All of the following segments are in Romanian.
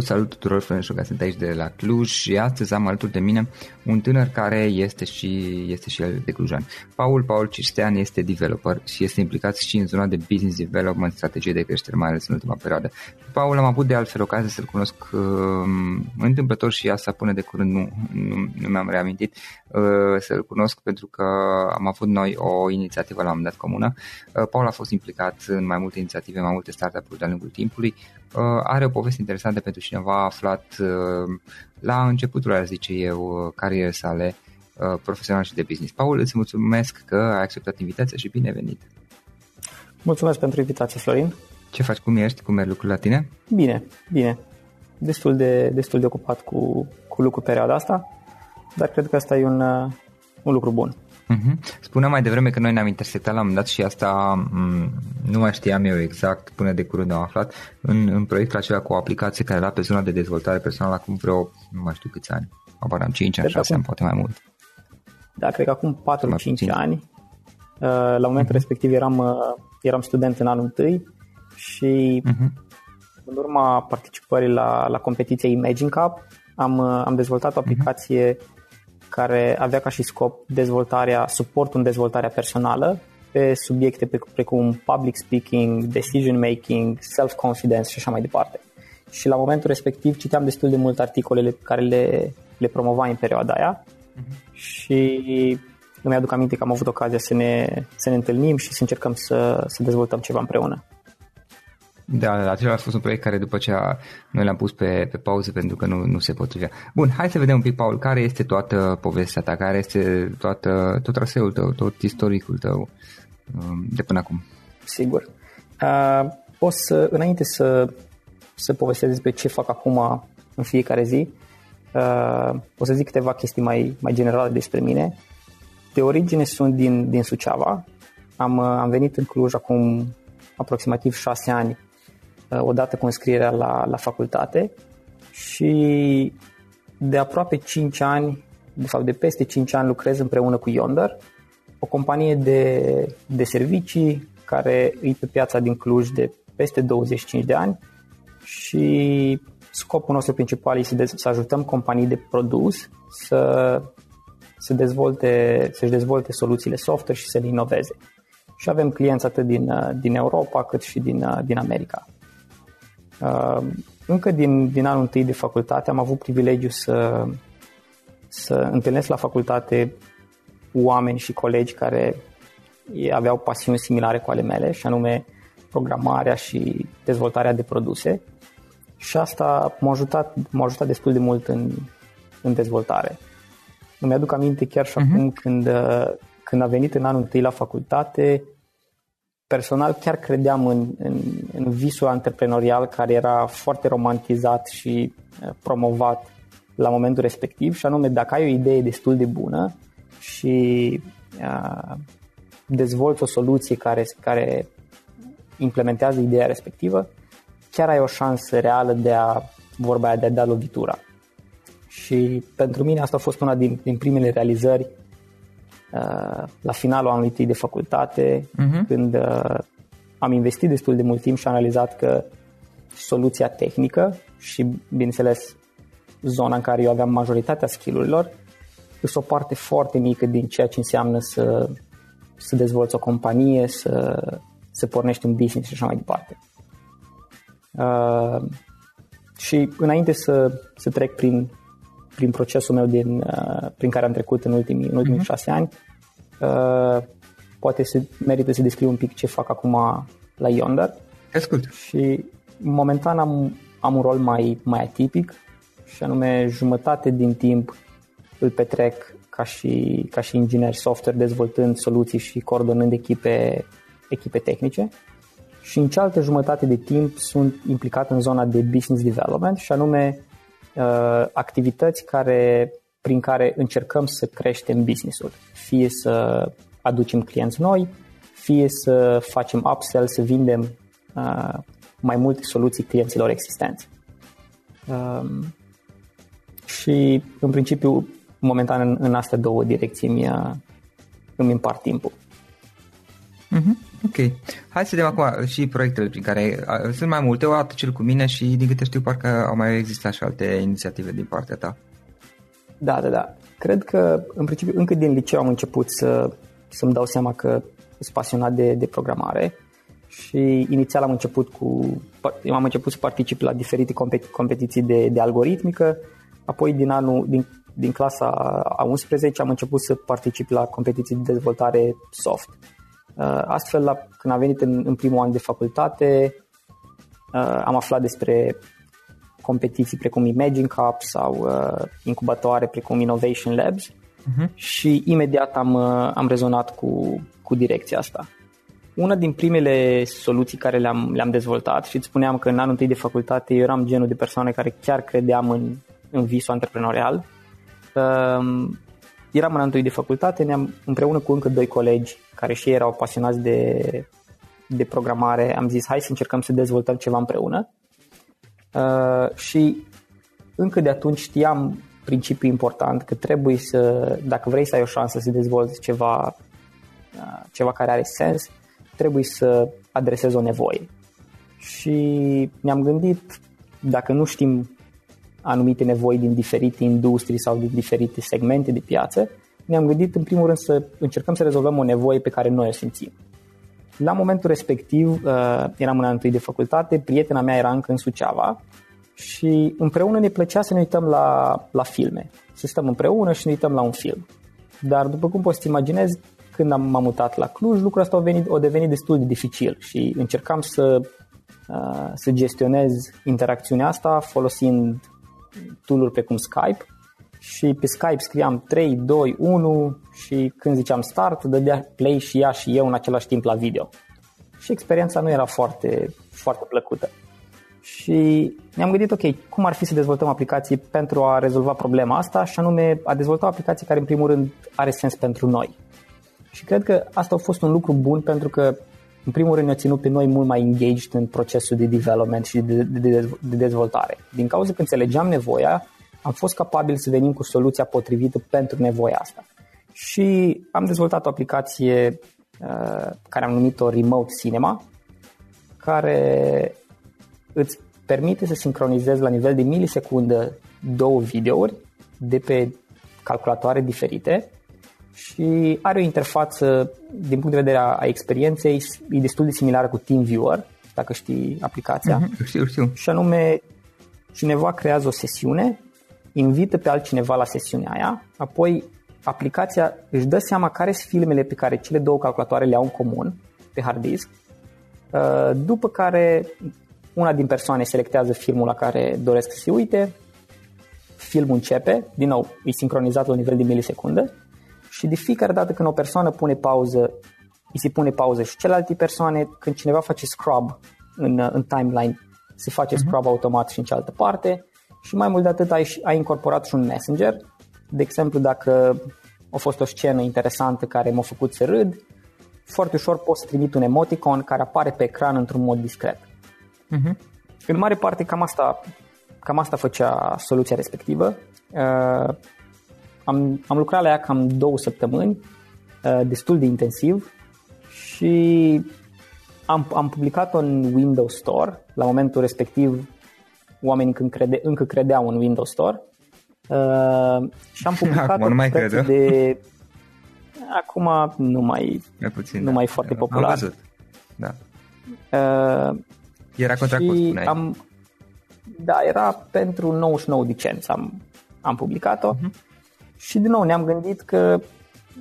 Salut tuturor, Florin Roșoga, sunt aici de la Cluj și astăzi am alături de mine un tânăr care este și el de clujan. Paul Cistean este developer și este implicat și în zona de business development, strategie de creștere, mai ales în ultima perioadă. Paul am avut de altfel ocazia să-l cunosc întâmplător și asta până de curând nu mi-am reamintit să-l cunosc pentru că am avut noi o inițiativă la un moment dat comună. Paul a fost implicat în mai multe inițiative, mai multe startup-uri de-a lungul timpului. Are o poveste interesantă pentru cineva aflat la începutul, carierei sale profesional și de business. Paul, îți mulțumesc că ai acceptat invitația și bine venit! Mulțumesc pentru invitație, Florin! Ce faci? Cum ești? Cum merg lucrurile la tine? Bine. Destul de ocupat cu lucru perioada asta, dar cred că asta e un lucru bun. Spuneam mai devreme că noi ne-am intersectat la un moment dat și asta nu mai știam eu exact, până de curând am aflat, în proiectul acela cu o aplicație care era pe zona de dezvoltare personală acum vreo, nu mai știu câți ani, aparam 5 ani, 6 ani, poate mai mult. Da, cred că acum 4-5 ani, la momentul respectiv eram student în anul 1 și în urma participării la competiția Imagine Cup am dezvoltat o aplicație care avea ca și scop suportul în dezvoltarea personală pe subiecte precum public speaking, decision making, self-confidence și așa mai departe. Și la momentul respectiv citeam destul de mult articolele pe care le promovam în perioada aia și îmi aduc aminte că am avut ocazia să ne întâlnim și să încercăm să dezvoltăm ceva împreună. Da, acela a fost un proiect care după ce noi l-am pus pe pauză pentru că nu se potrivea. Bun, hai să vedem un pic, Paul, care este toată povestea ta, care este tot traseul tău, tot istoricul tău de până acum. Sigur. Înainte să povestesc despre ce fac acum în fiecare zi, o să zic câteva chestii mai generale despre mine. De origine sunt din Suceava. Am venit în Cluj acum aproximativ 6 ani, odată cu înscrierea la facultate, și de aproape 5 ani, de fapt de peste 5 ani, lucrez împreună cu Yonder, o companie de servicii care e pe piața din Cluj de peste 25 de ani și scopul nostru principal este să ajutăm companii de produs să-și dezvolte soluțiile software și să le inoveze. Și avem clienți atât din Europa cât și din America. Încă din anul întâi de facultate am avut privilegiu să întâlnesc la facultate oameni și colegi care aveau pasiuni similare cu ale mele, și anume programarea și dezvoltarea de produse, și asta m-a ajutat destul de mult în dezvoltare. Îmi aduc aminte chiar și acum când a venit în anul întâi la facultate, personal chiar credeam în visul antreprenorial care era foarte romantizat și promovat la momentul respectiv, și anume dacă ai o idee destul de bună și dezvolți o soluție care implementează ideea respectivă, chiar ai o șansă reală de a da lovitura. Și pentru mine asta a fost una din primele realizări la finalul anului de facultate, când am investit destul de mult timp și am analizat că soluția tehnică și, bineînțeles, zona în care eu aveam majoritatea skill-urilor este o parte foarte mică din ceea ce înseamnă să dezvolți o companie, să pornești un business și așa mai departe. Și înainte să trec prin procesul meu prin care am trecut în ultimii 6 ani, poate merită să descriu un pic ce fac acum la Yonder. Ascult. Și momentan am un rol mai atipic, și anume jumătate din timp îl petrec ca și inginer software, dezvoltând soluții și coordonând echipe tehnice, și în cealaltă jumătate de timp sunt implicat în zona de business development, și anume activități prin care încercăm să creștem business-ul, fie să aducem clienți noi, fie să facem upsell, să vindem mai multe soluții clienților existenți. Și în principiu momentan în astea două direcții îmi împart timpul. Ok. Hai să vedem acum și proiectele prin care sunt mai multe, o dată cel cu mine, și din câte știu parcă au mai existat și alte inițiative din partea ta. Da. Cred că în principiu încă din liceu am început să-mi dau seama că sunt pasionat de programare, și inițial am început să particip la diferite competiții de algoritmică, apoi din clasa a 11 am început să particip la competiții de dezvoltare soft. Astfel, când am venit în primul an de facultate, am aflat despre competiții precum Imagine Cup sau incubatoare precum Innovation Labs și imediat am rezonat cu direcția asta. Una din primele soluții care le-am dezvoltat, și îți spuneam că în anul întâi de facultate eu eram genul de persoane care chiar credeam în visul antreprenorial, eram în anul întâi de facultate, împreună cu încă 2 colegi care și ei erau pasionați de programare, am zis hai să încercăm să dezvoltăm ceva împreună, și încă de atunci știam principiul important că trebuie dacă vrei să ai o șansă să dezvolți ceva care are sens, trebuie să adresezi o nevoie. Și ne-am gândit, dacă nu știm anumite nevoi din diferite industrii sau din diferite segmente de piață, ne-am gândit în primul rând să încercăm să rezolvăm o nevoie pe care noi o simțim. La momentul respectiv, eram în anul întâi de facultate, prietena mea era încă în Suceava și împreună ne plăcea să ne uităm la filme, să stăm împreună și ne uităm la un film. Dar după cum poți să imaginezi, când m-am mutat la Cluj, lucrul ăsta a devenit destul de dificil și încercam să gestionez interacțiunea asta folosind tool-uri precum Skype, și pe Skype scriam 3, 2, 1 și când ziceam start, dădea play și ea și eu în același timp la video. Și experiența nu era foarte, foarte plăcută. Și ne-am gândit, ok, cum ar fi să dezvoltăm aplicații pentru a rezolva problema asta, și anume a dezvolta o aplicație care în primul rând are sens pentru noi. Și cred că asta a fost un lucru bun, pentru că în primul rând ne-a ținut pe noi mult mai engaged în procesul de development și de dezvoltare. Din cauza că înțelegeam nevoia, am fost capabili să venim cu soluția potrivită pentru nevoia asta. Și am dezvoltat o aplicație care am numit-o Remote Cinema, care îți permite să sincronizezi la nivel de milisecundă două videouri de pe calculatoare diferite și are o interfață, din punct de vedere a experienței, e destul de similară cu TeamViewer, dacă știi aplicația. Știu. Și anume, cineva creează o sesiune, invită pe altcineva la sesiunea aia, apoi aplicația își dă seama care sunt filmele pe care cele două calculatoare le au în comun pe hard disk, după care una din persoane selectează filmul la care doresc să se uite, filmul începe, din nou, e sincronizat la nivel de milisecundă și de fiecare dată când o persoană pune pauză, îi se pune pauză și celelalte persoane, când cineva face scrub în timeline, se face scrub automat și în cealaltă parte și mai mult de atât ai incorporat și un messenger. De exemplu, dacă a fost o scenă interesantă care m-a făcut să râd, foarte ușor poți să trimit un emoticon care apare pe ecran într-un mod discret. În mare parte cam asta făcea soluția respectivă. Am lucrat la ea cam 2 săptămâni, destul de intensiv, și am publicat-o în Windows Store. La momentul respectiv oamenii încă credeau în Windows Store. Și am publicat acum, acum nu mai e foarte popular. Am văzut. Da. Era contra cost, spuneai. Era pentru 99 licență. Am publicat-o. Și din nou ne-am gândit că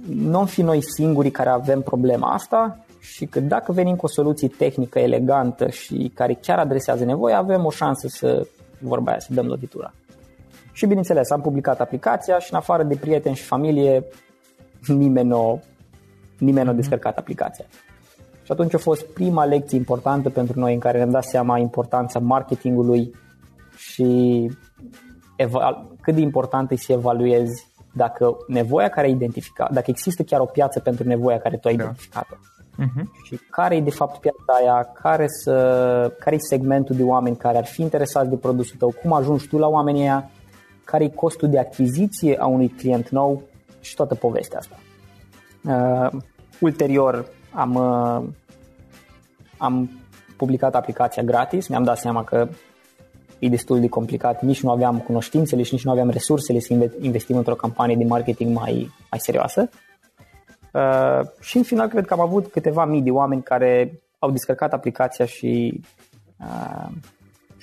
nu am fi noi singurii care avem problema asta și că dacă venim cu o soluție tehnică elegantă și care chiar adresează nevoia, avem o șansă să, vorba aia, să dăm lovitura. Și bineînțeles, am publicat aplicația și în afară de prieteni și familie, nimeni n-a descărcat aplicația. Și atunci a fost prima lecție importantă pentru noi, în care ne-am dat seama importanța marketingului și cât de important e să evaluezi dacă nevoia care ai identificat, dacă există chiar o piață pentru nevoia care tu ai identificat-o. Și care e de fapt piața aia, care e segmentul de oameni care ar fi interesați de produsul tău, cum ajungi tu la oamenii aia, care e costul de achiziție a unui client nou și toată povestea asta. Ulterior am publicat aplicația gratis, ne-am dat seama că e destul de complicat, nici nu aveam cunoștințele și nici nu aveam resursele să investim într-o campanie de marketing mai serioasă. Și în final cred că am avut câteva mii de oameni care au descărcat aplicația și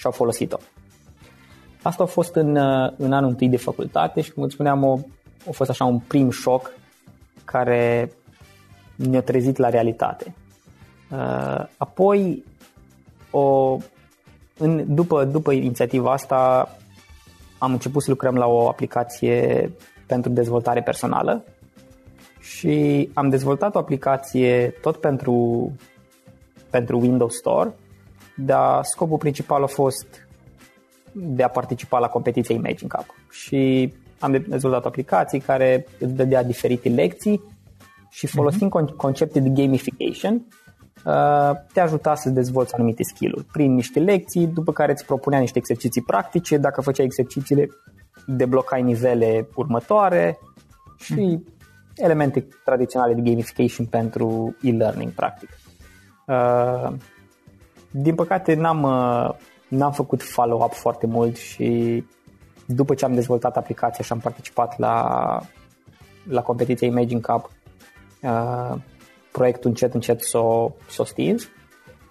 au folosit-o. Asta a fost în anul întâi de facultate și, cum îți spuneam, a fost așa un prim șoc care ne-a trezit la realitate. Apoi, după inițiativa asta, am început să lucrăm la o aplicație pentru dezvoltare personală și am dezvoltat o aplicație tot pentru Windows Store, dar scopul principal a fost de a participa la competiția Imagine Cup. Și am dezvoltat aplicații care îți dădea diferite lecții și, folosind concepte de gamification, te ajuta să dezvolți anumite skill-uri prin niște lecții, după care îți propunea niște exerciții practice. Dacă făceai exercițiile, deblocai nivele următoare și elemente tradiționale de gamification pentru e-learning, practic. Din păcate n-am făcut follow-up foarte mult și după ce am dezvoltat aplicația și am participat la competiția Imagine Cup, proiectul încet s-o stins,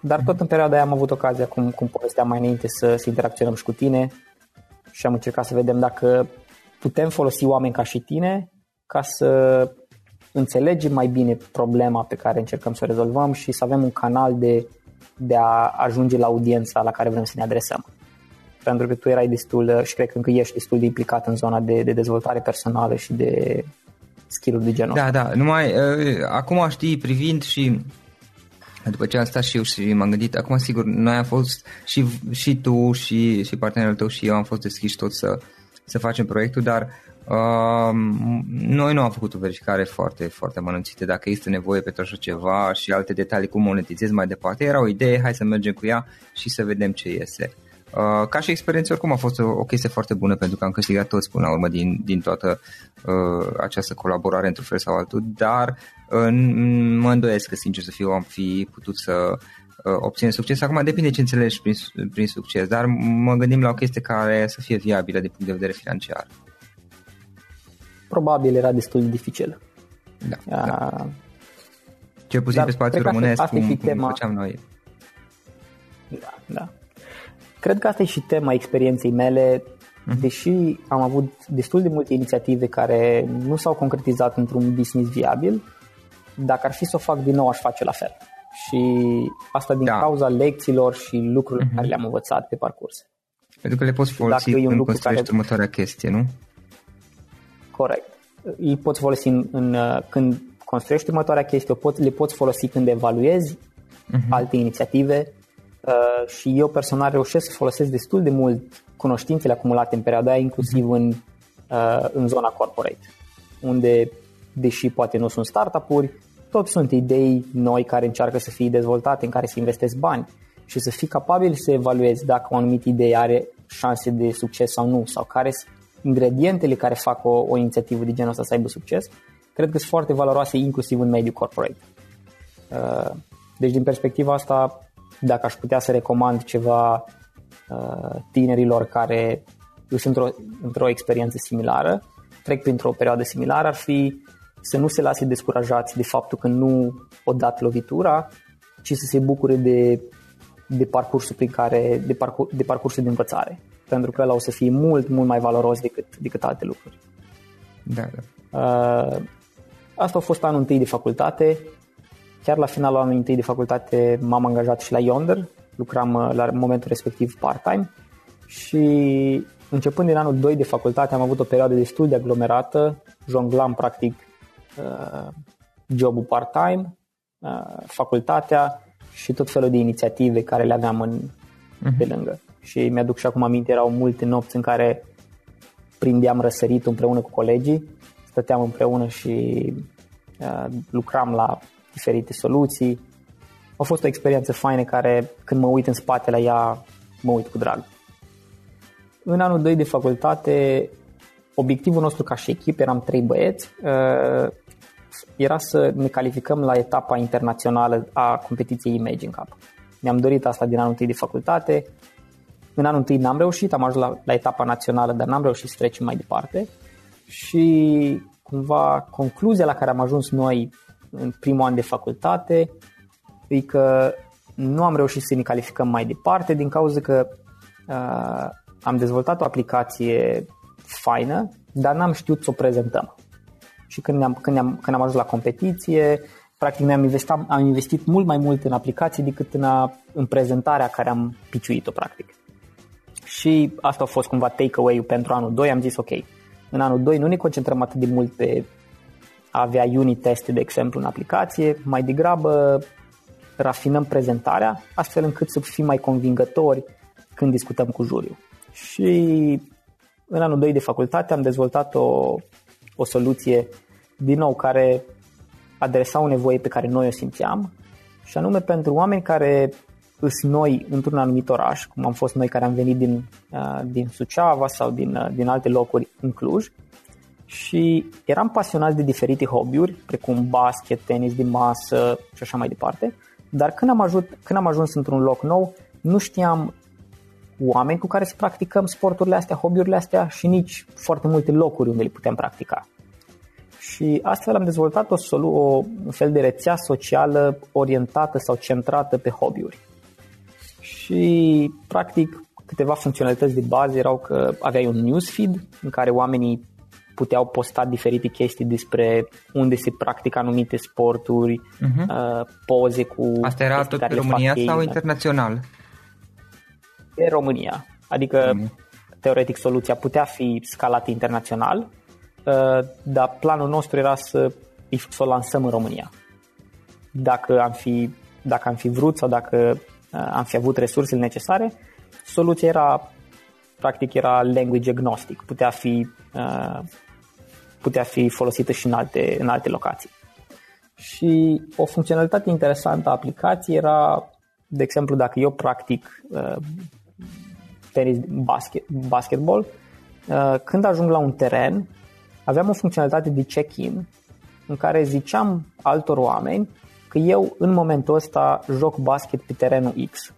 dar tot în perioada aia am avut ocazia, cum povesteam mai înainte, să interacționăm și cu tine și am încercat să vedem dacă putem folosi oameni ca și tine ca să înțelegem mai bine problema pe care încercăm să o rezolvăm și să avem un canal de a ajunge la audiența la care vrem să ne adresăm. Pentru că tu erai destul, și cred că încă ești destul de implicat în zona de dezvoltare personală și de skill-uri de genul. Da, acum, știi, privind și După ce am stat și eu și m-am gândit, acum sigur, noi am fost și tu și partenerul tău și eu am fost deschiși tot să facem proiectul, dar noi nu am făcut o verificare foarte, foarte amănunțită dacă este nevoie pentru așa ceva și alte detalii, cum monetizez mai departe. Era o idee, hai să mergem cu ea și să vedem ce iese. Ca și experiență, oricum a fost o chestie foarte bună pentru că am câștigat toți până la urmă din toată această colaborare într-un fel sau altul, dar mă îndoiesc că, sincer să fiu, am fi putut să obținem succes. Acum depinde ce înțelegi prin succes, dar mă gândim la o chestie care să fie viabilă din punct de vedere financiar. Probabil era destul de dificil. Da. Cel puțin pe spațiul românesc, cum făceam noi. Da. Cred că asta e și tema experienței mele, deși am avut destul de multe inițiative care nu s-au concretizat într-un business viabil, dacă ar fi să o fac din nou, aș face la fel. Și asta din cauza lecțiilor și lucrurilor care le-am învățat pe parcurs. Pentru că le poți folosi când construiești următoarea chestie, nu? Corect. Le poți folosi când construiești următoarea chestie, le poți folosi când evaluezi alte inițiative. Și eu personal reușesc să folosesc destul de mult cunoștințele acumulate în perioada aia, inclusiv în zona corporate, unde, deși poate nu sunt startup-uri, tot sunt idei noi care încearcă să fie dezvoltate, în care să investesc bani și să fii capabil să evaluezi dacă o anumită idee are șanse de succes sau nu, sau care sunt ingredientele care fac o inițiativă de genul ăsta să aibă succes. Cred că sunt foarte valoroase inclusiv în mediul corporate. Deci din perspectiva asta, dacă aș putea să recomand ceva tinerilor care sunt într-o experiență similară, trec printr-o perioadă similară, ar fi să nu se lase descurajați de faptul că nu o dat lovitura, ci să se bucure de parcursul parcursul de învățare, pentru că ăla o să fie mult, mult mai valoros decât alte lucruri. Da. Asta a fost anul întâi de facultate. Chiar la finalul anului întâi de facultate m-am angajat și la Yonder, lucram la momentul respectiv part-time și începând din anul 2 de facultate am avut o perioadă destul de aglomerată, jonglam practic jobul part-time, facultatea și tot felul de inițiative care le aveam pe lângă. Și mi-aduc și acum aminte, erau multe nopți în care prindeam răsăritul împreună cu colegii, stăteam împreună și lucram la diferite soluții. A fost o experiență faină care, când mă uit în spate la ea, mă uit cu drag. În anul 2 de facultate, obiectivul nostru ca și echipă, eram 3 băieți, era să ne calificăm la etapa internațională a competiției Imagine Cup. Ne-am dorit asta din anul 1 de facultate. În anul 1 n-am reușit, am ajuns la etapa națională, dar n-am reușit să trecem mai departe. Și cumva concluzia la care am ajuns noi în primul an de facultate e că nu am reușit să ne calificăm mai departe din cauza că am dezvoltat o aplicație faină, dar n-am știut să o prezentăm. Și când am ajuns la competiție, practic am investit mult mai mult în aplicație decât în prezentarea care am piciuit-o practic. Și asta a fost cumva takeaway-ul pentru anul 2. Am zis ok, în anul 2 nu ne concentrăm atât de mult pe avea unit teste, de exemplu, în aplicație, mai degrabă rafinăm prezentarea, astfel încât să fim mai convingători când discutăm cu juriul. Și în anul 2 de facultate am dezvoltat o soluție, din nou, care adresa o nevoie pe care noi o simțeam, și anume pentru oameni care sunt noi într-un anumit oraș, cum am fost noi care am venit din Suceava sau din alte locuri în Cluj, și eram pasionați de diferite hobby-uri, precum basket, tenis de masă și așa mai departe, dar când am ajuns într-un loc nou, nu știam oameni cu care să practicăm sporturile astea, hobby-urile astea și nici foarte multe locuri unde le putem practica. Și astfel am dezvoltat un fel de rețea socială orientată sau centrată pe hobby-uri. Și practic câteva funcționalități de bază erau că aveai un newsfeed în care oamenii puteau posta diferite chestii despre unde se practică anumite sporturi, poze cu... Asta era tot pe România sau internațional? Pe România. Adică, teoretic, soluția putea fi scalată internațional, dar planul nostru era să o lansăm în România. Dacă am fi dacă am fi vrut sau dacă am fi avut resursele necesare, soluția era, practic, era language agnostic, putea fi folosită și în alte locații. Și o funcționalitate interesantă a aplicației era, de exemplu, dacă eu practic tenis, basketball, când ajung la un teren, aveam o funcționalitate de check-in în care ziceam altor oameni că eu în momentul ăsta joc basket pe terenul X.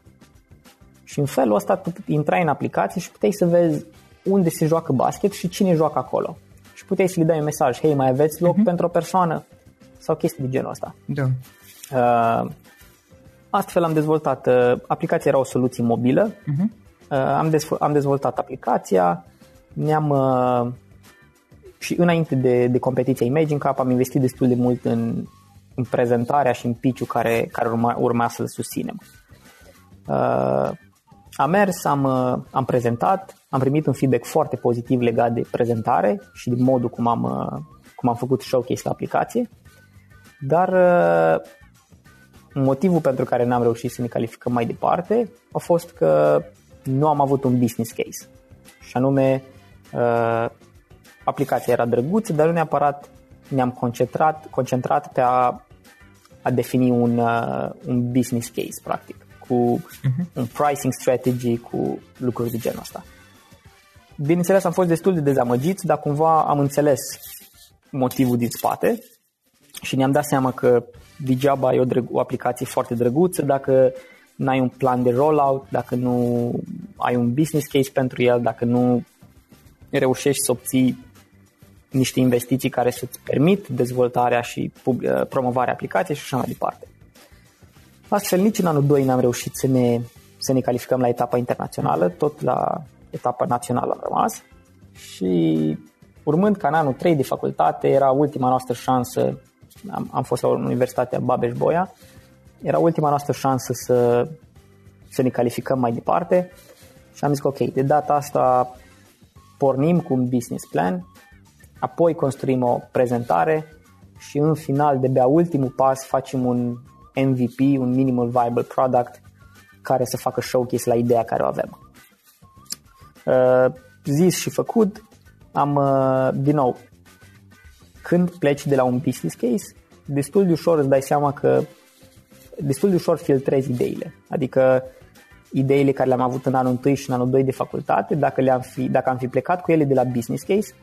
Și în felul ăsta tu intrai în aplicație și puteai să vezi unde se joacă basket și cine joacă acolo. Și puteai să-i dai un mesaj, hei, mai aveți loc pentru o persoană? Sau chestii de genul ăsta. Da. Astfel am dezvoltat, aplicația era o soluție mobilă, am dezvoltat aplicația, și înainte de competiția Imagine Cup am investit destul de mult în prezentarea și în pitch-ul care urma să-l susținem. Am mers, am prezentat, am primit un feedback foarte pozitiv legat de prezentare și de modul cum am făcut showcase la aplicație, dar motivul pentru care n-am reușit să ne calificăm mai departe a fost că nu am avut un business case. Și anume, aplicația era drăguță, dar nu neapărat ne-am concentrat pe a defini un business case, practic, cu un pricing strategy, cu lucruri de genul ăsta. Bineînțeles, am fost destul de dezamăgiți, dar cumva am înțeles motivul din spate și ne-am dat seama că degeaba e o aplicație foarte drăguță dacă n-ai un plan de rollout, dacă nu ai un business case pentru el, dacă nu reușești să obții niște investiții care să-ți permit dezvoltarea și promovarea aplicației și așa mai departe. Astfel, nici în anul 2 n-am reușit să ne calificăm la etapa internațională, tot la etapa națională am rămas și urmând ca în anul 3 de facultate era ultima noastră șansă, am fost la Universitatea Babeș-Bolyai, era ultima noastră șansă să ne calificăm mai departe și am zis că ok, de data asta pornim cu un business plan, apoi construim o prezentare și în final, de-abia ultimul pas, facem un MVP, un Minimal Viable Product, care să facă showcase la ideea care o avem. Zis și făcut, din nou, când pleci de la un business case, destul de ușor îți dai seama că destul de ușor filtrezi ideile, adică ideile care le-am avut în anul 1 și în anul 2 de facultate, dacă am fi plecat cu ele de la business case,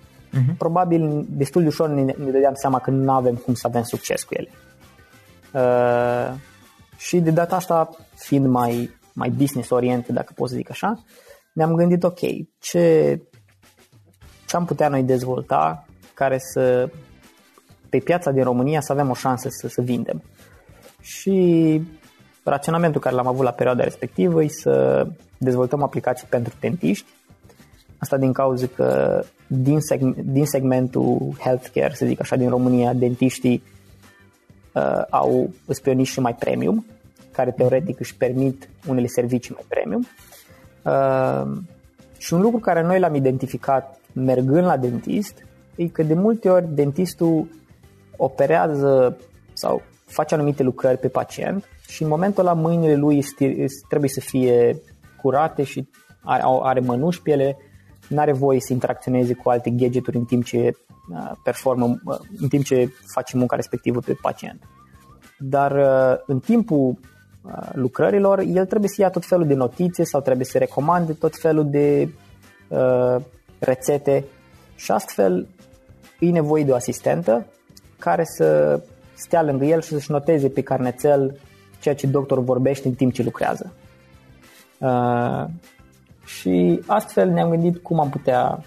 probabil destul de ușor ne dădeam seama că nu avem cum să avem succes cu ele. Și de data asta, fiind mai business oriented, dacă pot să zic așa, ne-am gândit, ok, ce am putea noi dezvolta care să, pe piața din România, să avem o șansă să vindem. Și raționamentul care l-am avut la perioada respectivă e să dezvoltăm aplicații pentru dentiști. Asta din cauza că din segmentul healthcare, să zic așa, din România, dentiștii au pioniști și mai premium, care teoretic își permit unele servicii mai premium. Și un lucru care noi l-am identificat mergând la dentist e că de multe ori dentistul operează sau face anumite lucrări pe pacient și în momentul ăla mâinile lui trebuie să fie curate și are mănuși pe ele, n-are voie să interacționeze cu alte gadgeturi în timp ce în timp ce face munca respectivă pe pacient. Dar în timpul lucrărilor el trebuie să ia tot felul de notițe sau trebuie să recomande tot felul de rețete și astfel e nevoie de o asistentă care să stea lângă el și să-și noteze pe carnețel ceea ce doctorul vorbește în timp ce lucrează. Și astfel ne-am gândit cum am putea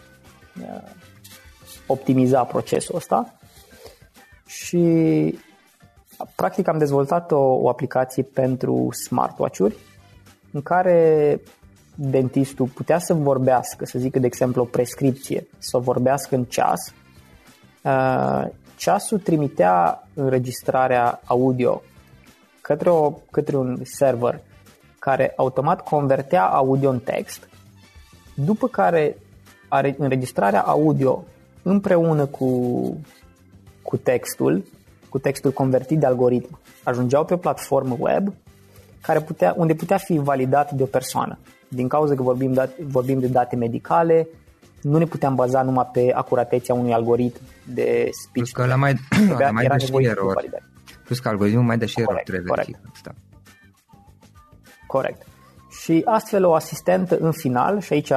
optimiza procesul ăsta și practic am dezvoltat o aplicație pentru smartwatch-uri în care dentistul putea să vorbească, să zică de exemplu o prescripție, să vorbească în ceas. Ceasul trimitea înregistrarea audio către un server care automat convertea audio în text, după care înregistrarea audio împreună cu textul, cu textul convertit de algoritm, ajungeau pe o platformă web care unde putea fi validat de o persoană. Din cauza că vorbim de date medicale, nu ne puteam baza numai pe acuratețea unui algoritm de speech. Plus că mai dă și erori. Plus că algoritmul mai dă și erori. Corect. Și astfel o asistentă în final, și aici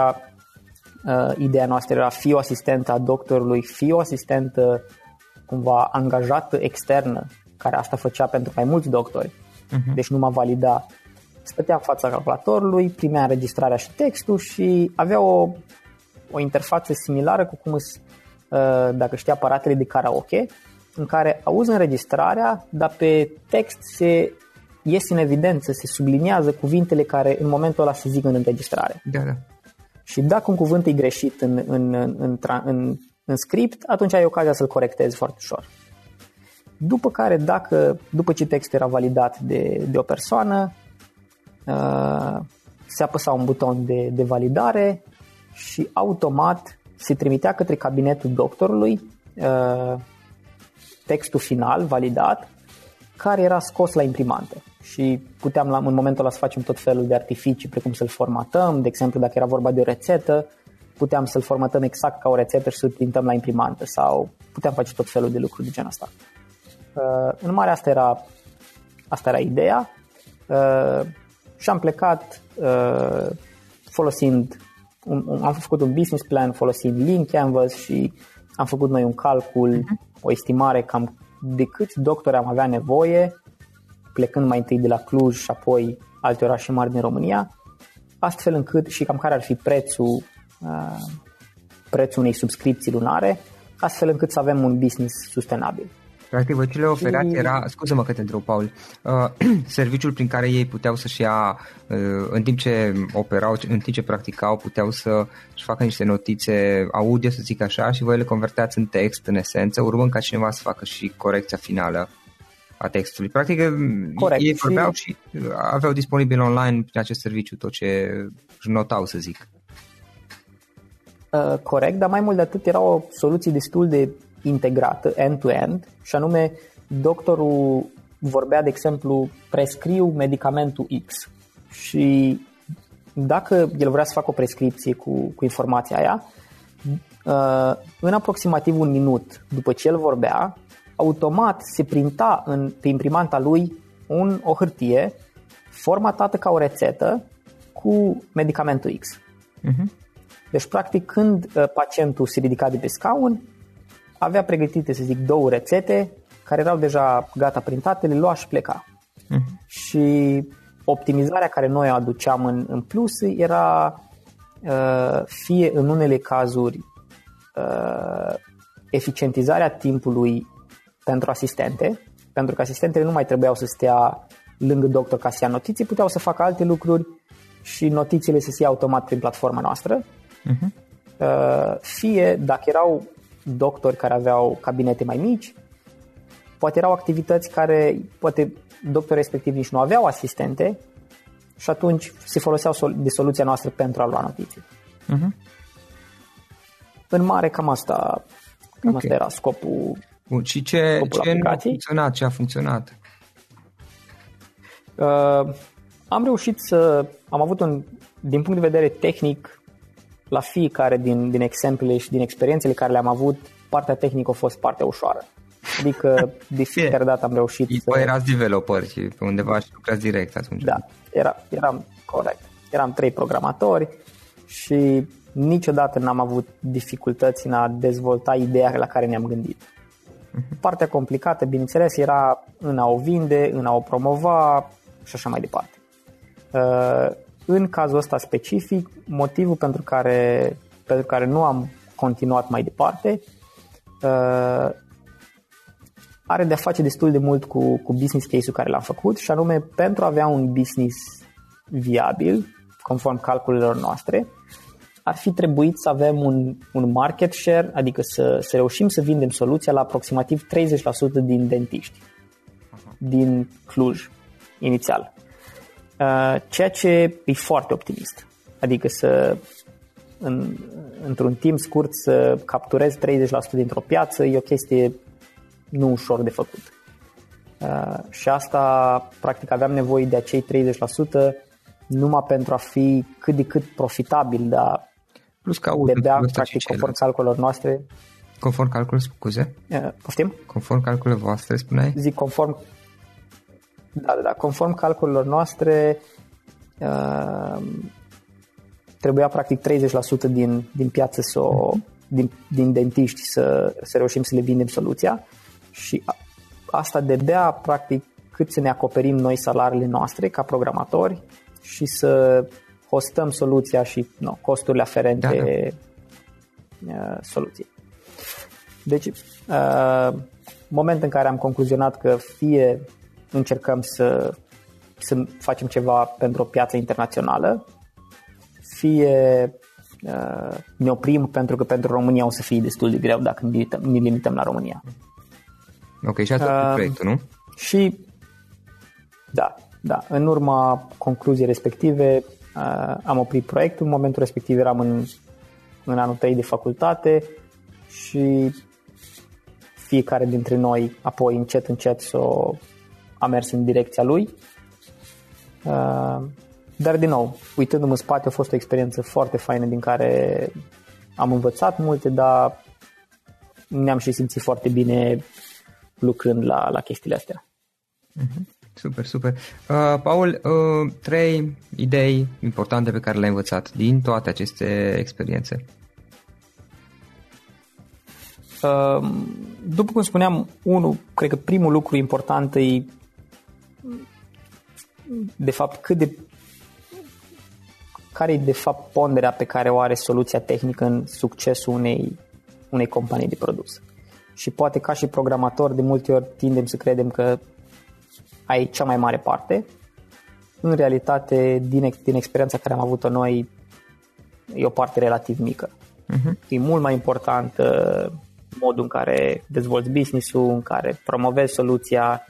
ideea noastră era fi o asistentă a doctorului, fi o asistentă cumva angajată externă, care asta făcea pentru mai mulți doctori, deci nu m-a valida. Stătea în fața calculatorului, primea înregistrarea și textul și avea o interfață similară cu cum îți, dacă știi, aparatele de karaoke, în care auzi înregistrarea, dar pe text se iese în evidență, se subliniază cuvintele care în momentul ăla se zic în înregistrare. Da, da. Și dacă un cuvânt e greșit în script, atunci ai ocazia să-l corectezi foarte ușor. După care, după ce textul era validat de o persoană, se apăsa un buton de validare și automat se trimitea către cabinetul doctorului textul final validat, care era scos la imprimantă. Și puteam în momentul ăla să facem tot felul de artificii, precum să-l formatăm. De exemplu, dacă era vorba de o rețetă, puteam să-l formatăm exact ca o rețetă și să-l printăm la imprimantă, sau puteam face tot felul de lucruri de genul ăsta. În mare, asta era ideea. Și am plecat folosind, am făcut un business plan folosind Lean Canvas și am făcut noi un calcul, o estimare cam de câți doctori am avea nevoie, plecând mai întâi de la Cluj și apoi alte orașe mari din România, astfel încât și cam care ar fi prețul unei subscripții lunare, astfel încât să avem un business sustenabil. Practic, vă ce le oferați era, scuze-mă că te întreb, Paul, serviciul prin care ei puteau să-și ia, în timp ce operau, în timp ce practicau, puteau să-și facă niște notițe audio, să zic așa, și voi le converteați în text, în esență, urmând ca cineva să facă și corecția finală a textului. Practic, corect, ei vorbeau și aveau disponibil online prin acest serviciu tot ce își notau, să zic. Corect, dar mai mult de atât era o soluție destul de integrată, end-to-end, și anume doctorul vorbea, de exemplu, prescriu medicamentul X și dacă el vrea să facă o prescripție cu informația aia, în aproximativ un minut după ce el vorbea, automat se printa pe imprimanta lui o hârtie formatată ca o rețetă cu medicamentul X. Deci, practic, când pacientul se ridica de pe scaun, avea pregătite, să zic, două rețete care erau deja gata printate, le lua și pleca. Și optimizarea care noi o aduceam în plus era fie în unele cazuri eficientizarea timpului pentru asistente, pentru că asistentele nu mai trebuiau să stea lângă doctor ca să ia notiții, puteau să facă alte lucruri și notițiile să se ia automat prin platforma noastră. Fie, dacă erau doctori care aveau cabinete mai mici, poate erau activități care poate doctorii respectivi nici nu aveau asistente și atunci se foloseau de soluția noastră pentru a lua notiții. În mare, cam asta era scopul. Bun, și ce nu a funcționat? Ce a funcționat? Am reușit am avut din punct de vedere tehnic, la fiecare din exemplele și din experiențele care le-am avut, partea tehnică a fost partea ușoară. Adică de fiecare dată am reușit Păi erați developeri și pe undeva și lucrați direct atunci. Da, eram corect. Eram 3 programatori și niciodată n-am avut dificultăți în a dezvolta ideea la care ne-am gândit. Partea complicată, bineînțeles, era în a o vinde, în a o promova și așa mai departe. În cazul ăsta specific, motivul pentru care nu am continuat mai departe are de-a face destul de mult cu business case-ul care l-am făcut, și anume, pentru a avea un business viabil, conform calculelor noastre, ar fi trebuit să avem un market share, adică să reușim să vindem soluția la aproximativ 30% din dentiști din Cluj inițial. Ceea ce e foarte optimist. Adică într-un timp scurt să capturezi 30% dintr-o piață e o chestie nu ușor de făcut. Și asta, practic, aveam nevoie de acei 30% numai pentru a fi cât de cât profitabil, dar debea, practic, conform calculelor noastre. Conform calculelor, scuze? Poftim? Conform calculelor voastre, spuneai? Zic, conform... Da, conform calculelor noastre trebuia, practic, 30% din piață din dentiști să reușim să le vindem soluția. Și asta debea, practic, cât să ne acoperim noi salariile noastre ca programatori și să hostăm soluția și costurile aferente soluției. Deci, moment în care am concluzionat că fie încercăm să facem ceva pentru o piață internațională, fie ne oprim pentru că pentru România o să fie destul de greu dacă ne limităm la România. Ok, și asta e proiectul, nu? Și da, în urma concluziei respective am oprit proiectul. În momentul respectiv eram în anul 3 de facultate și fiecare dintre noi apoi încet a mers în direcția lui. Dar din nou, uitându-mă în spate, a fost o experiență foarte faină din care am învățat multe, dar ne-am și simțit foarte bine lucrând la chestiile astea. Super, super. Paul, trei idei importante pe care le-ai învățat din toate aceste experiențe. După cum spuneam, cred că primul lucru important e de fapt care e de fapt ponderea pe care o are soluția tehnică în succesul unei companii de produs. Și poate ca și programator de multe ori tindem să credem că ai cea mai mare parte. În realitate, din experiența care am avut-o noi, e o parte relativ mică. E mult mai important modul în care dezvolți business-ul, în care promovezi soluția,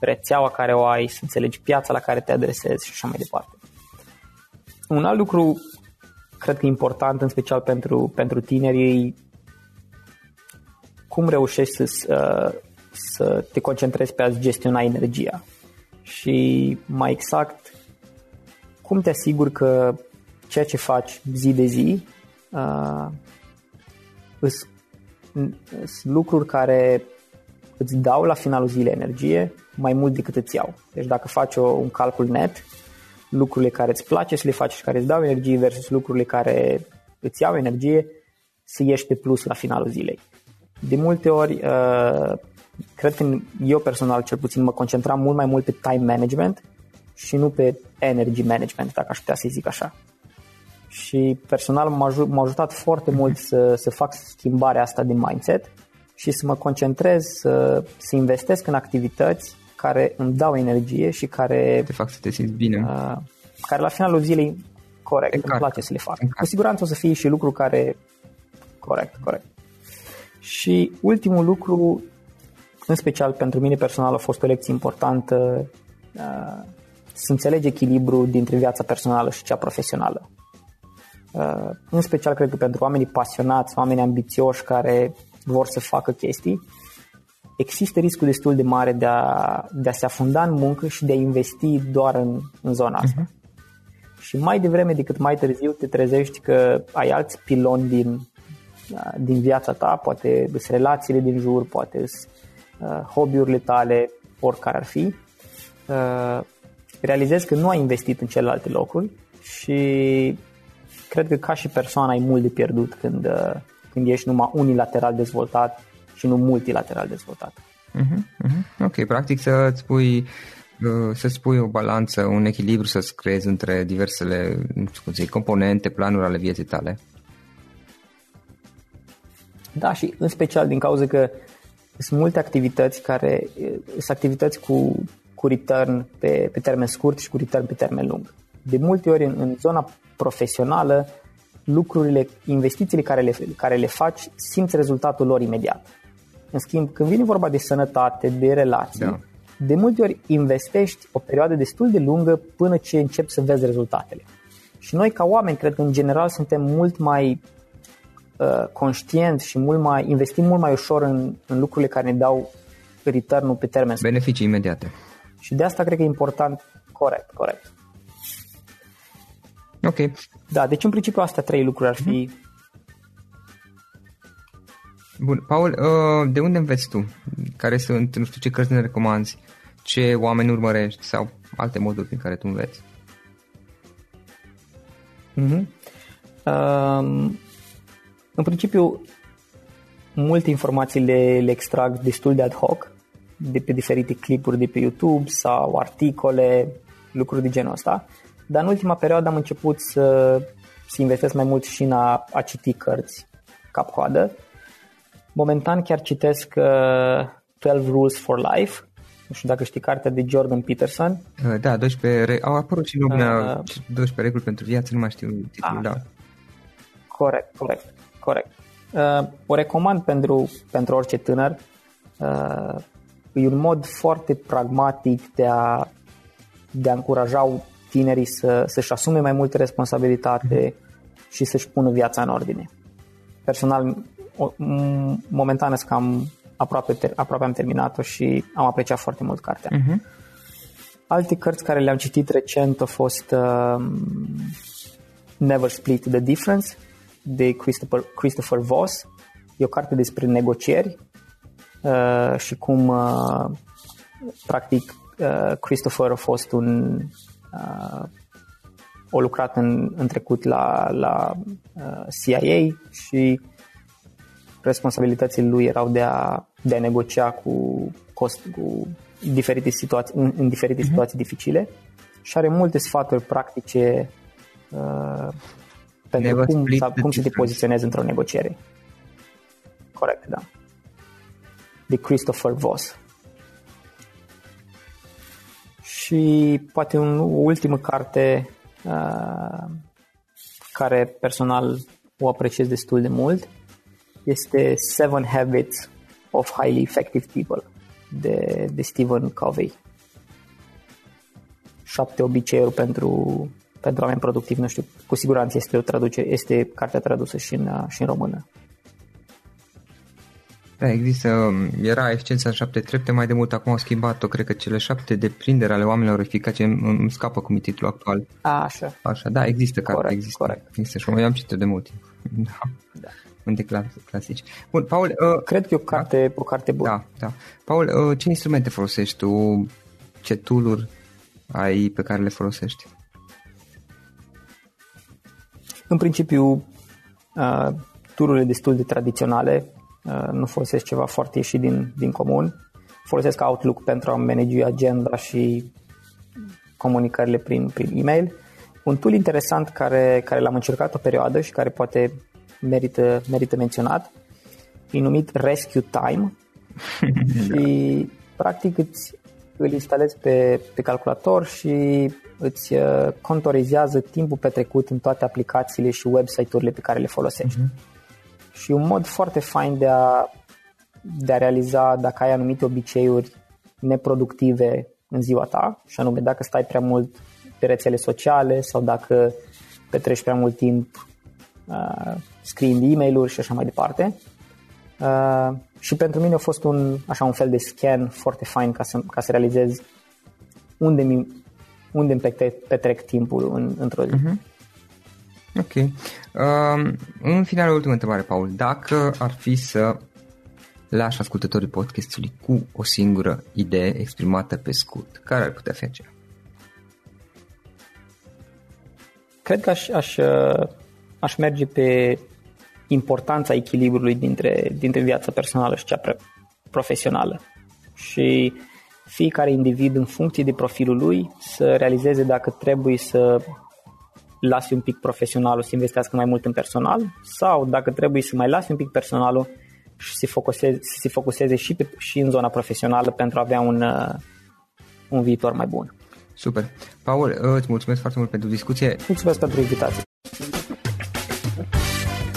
rețeaua care o ai, să înțelegi piața la care te adresezi și așa mai departe. Un alt lucru, cred că important, în special pentru tineri, e cum reușești să te concentrezi pe a-ți gestiona energia și, mai exact, cum te asiguri că ceea ce faci zi de zi sunt lucruri care îți dau la finalul zilei energie mai mult decât îți iau. Deci dacă faci un calcul net, lucrurile care îți place să le faci și care îți dau energie versus lucrurile care îți iau energie, să ieși pe plus la finalul zilei. De multe ori, cred că eu personal cel puțin mă concentram mult mai mult pe time management și nu pe energy management, dacă aș putea să-i zic așa. Și personal m-a ajutat foarte mult să fac schimbarea asta din mindset și să mă concentrez, să investesc în activități care îmi dau energie și care te fac să te simți bine, care la finalul zilei, corect, îmi place să le fac. Cu siguranță o să fie și lucruri care corect. Și ultimul lucru, în special pentru mine personal, a fost o lecție importantă, să înțelegi echilibrul dintre viața personală și cea profesională. În special cred că pentru oamenii pasionați, oamenii ambițioși care vor să facă chestii, există riscul destul de mare de a se afunda în muncă și de a investi doar în zona asta. Și mai devreme decât mai târziu te trezești că ai alți piloni din viața ta, poate sunt relațiile din jur, poate sunt hobby-urile tale, oricare ar fi. Realizezi că nu ai investit în celelalte locuri și cred că ca și persoană ai mult de pierdut când ești numai unilateral dezvoltat și nu multilateral dezvoltat. Ok, practic să-ți pui o balanță, un echilibru să-ți creezi între diversele componente, planuri ale vieții tale. Da, și în special din cauza că sunt multe activități care sunt activități cu return pe termen scurt și cu return pe termen lung. De multe ori în zona profesională, investițiile care le faci, simți rezultatul lor imediat. În schimb, când vine vorba de sănătate, de relații, de multe ori investești o perioadă destul de lungă până ce începi să vezi rezultatele. Și noi ca oameni, cred că în general suntem mult mai conștient și investim mult mai ușor în lucrurile care ne dau return-ul pe termen scurt. Beneficii imediate. Și de asta cred că e important. Corect. Ok. Da, deci în principiu astea trei lucruri ar fi. Bun, Paul, de unde înveți tu? Care sunt, nu știu, ce cărți ne recomanzi? Ce oameni urmărești? Sau alte moduri prin care tu înveți? În principiu, multe informații le extrag destul de ad hoc, de pe diferite clipuri de pe YouTube sau articole, lucruri de genul ăsta. Dar în ultima perioadă am început să investesc mai mult și în a citi cărți cap-coadă. Momentan chiar citesc 12 Rules for Life. Nu știu dacă știi cartea de Jordan Peterson. Da, 12, au apărut și lumea 12 reguli pentru viață, nu mai știu titlul. Da. Corect. O recomand pentru orice tânăr. E un mod foarte pragmatic de a încuraja tinerii să-și asume mai multe responsabilitate și să-și pună viața în ordine. Personal, momentan este cam aproape am terminat-o și am apreciat foarte mult cartea. Alte cărți care le-am citit recent au fost Never Split the Difference de Christopher Voss. E o carte despre negocieri și cum practic Christopher a fost a lucrat în trecut la CIA și responsabilitățile lui erau de a negocia cu diferite situații, în diferite situații dificile, și are multe sfaturi practice pentru cum să te poziționezi într-o negociere. Corect, da. De Christopher Voss. Și poate o ultimă carte care personal o apreciez destul de mult este Seven Habits of Highly Effective People de Stephen Covey. 7 obiceiuri pentru oameni productivi, nu știu, cu siguranță este cartea tradusă și în română. Da, era eficiența în 7 trepte, mai de mult acum au schimbat-o, cred că cele 7 deprinderi ale oamenilor eficace, îmi scapă cum e titlul actual. Așa. Da, există cartea, există și eu am citit de mult. Da. Unde clasici. Bun, Paul, cred că e o carte bună. Da. Paul, ce instrumente folosești tu? Ce tool-uri ai pe care le folosești? În principiu, tool-urile destul de tradiționale, nu folosesc ceva foarte ieșit din comun. Folosesc Outlook pentru a manage agenda și comunicările prin e-mail. Un tool interesant care l-am încercat o perioadă și care poate merită menționat, e numit Rescue Time. Și practic îl instalezi pe calculator și îți contorizează timpul petrecut în toate aplicațiile și website-urile pe care le folosești. Și un mod foarte fain de a realiza dacă ai anumite obiceiuri neproductive în ziua ta, și anume dacă stai prea mult pe rețele sociale sau dacă petreci prea mult timp scriind e-mail-uri și așa mai departe. Și pentru mine a fost un fel de scan foarte fain ca să realizez unde îmi petrec timpul într-o zi. Ok. În final, ultima întrebare, Paul. Dacă ar fi să lași ascultătorii podcastului cu o singură idee exprimată pe scurt, care ar putea fi aceea? Cred că aș merge pe importanța echilibrului dintre viața personală și cea profesională. Și fiecare individ, în funcție de profilul lui, să realizeze dacă trebuie să lasi un pic profesionalul să investească mai mult în personal sau dacă trebuie să mai lasi un pic personalul și să se focuseze și în zona profesională pentru a avea un viitor mai bun. Super. Paul, îți mulțumesc foarte mult pentru discuție. Mulțumesc pentru invitație.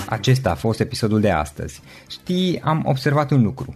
Acesta a fost episodul de astăzi. Știi, am observat un lucru.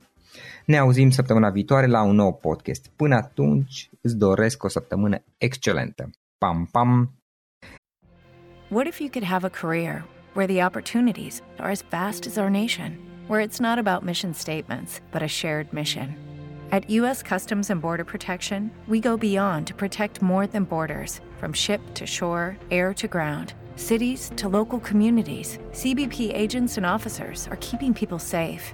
Ne auzim săptămâna viitoare la un nou podcast. Până atunci, îți doresc o săptămână excelentă. Pam, pam! What if you could have a career where the opportunities are as vast as our nation, where it's not about mission statements, but a shared mission? At U.S. Customs and Border Protection, we go beyond to protect more than borders. From ship to shore, air to ground, cities to local communities, CBP agents and officers are keeping people safe.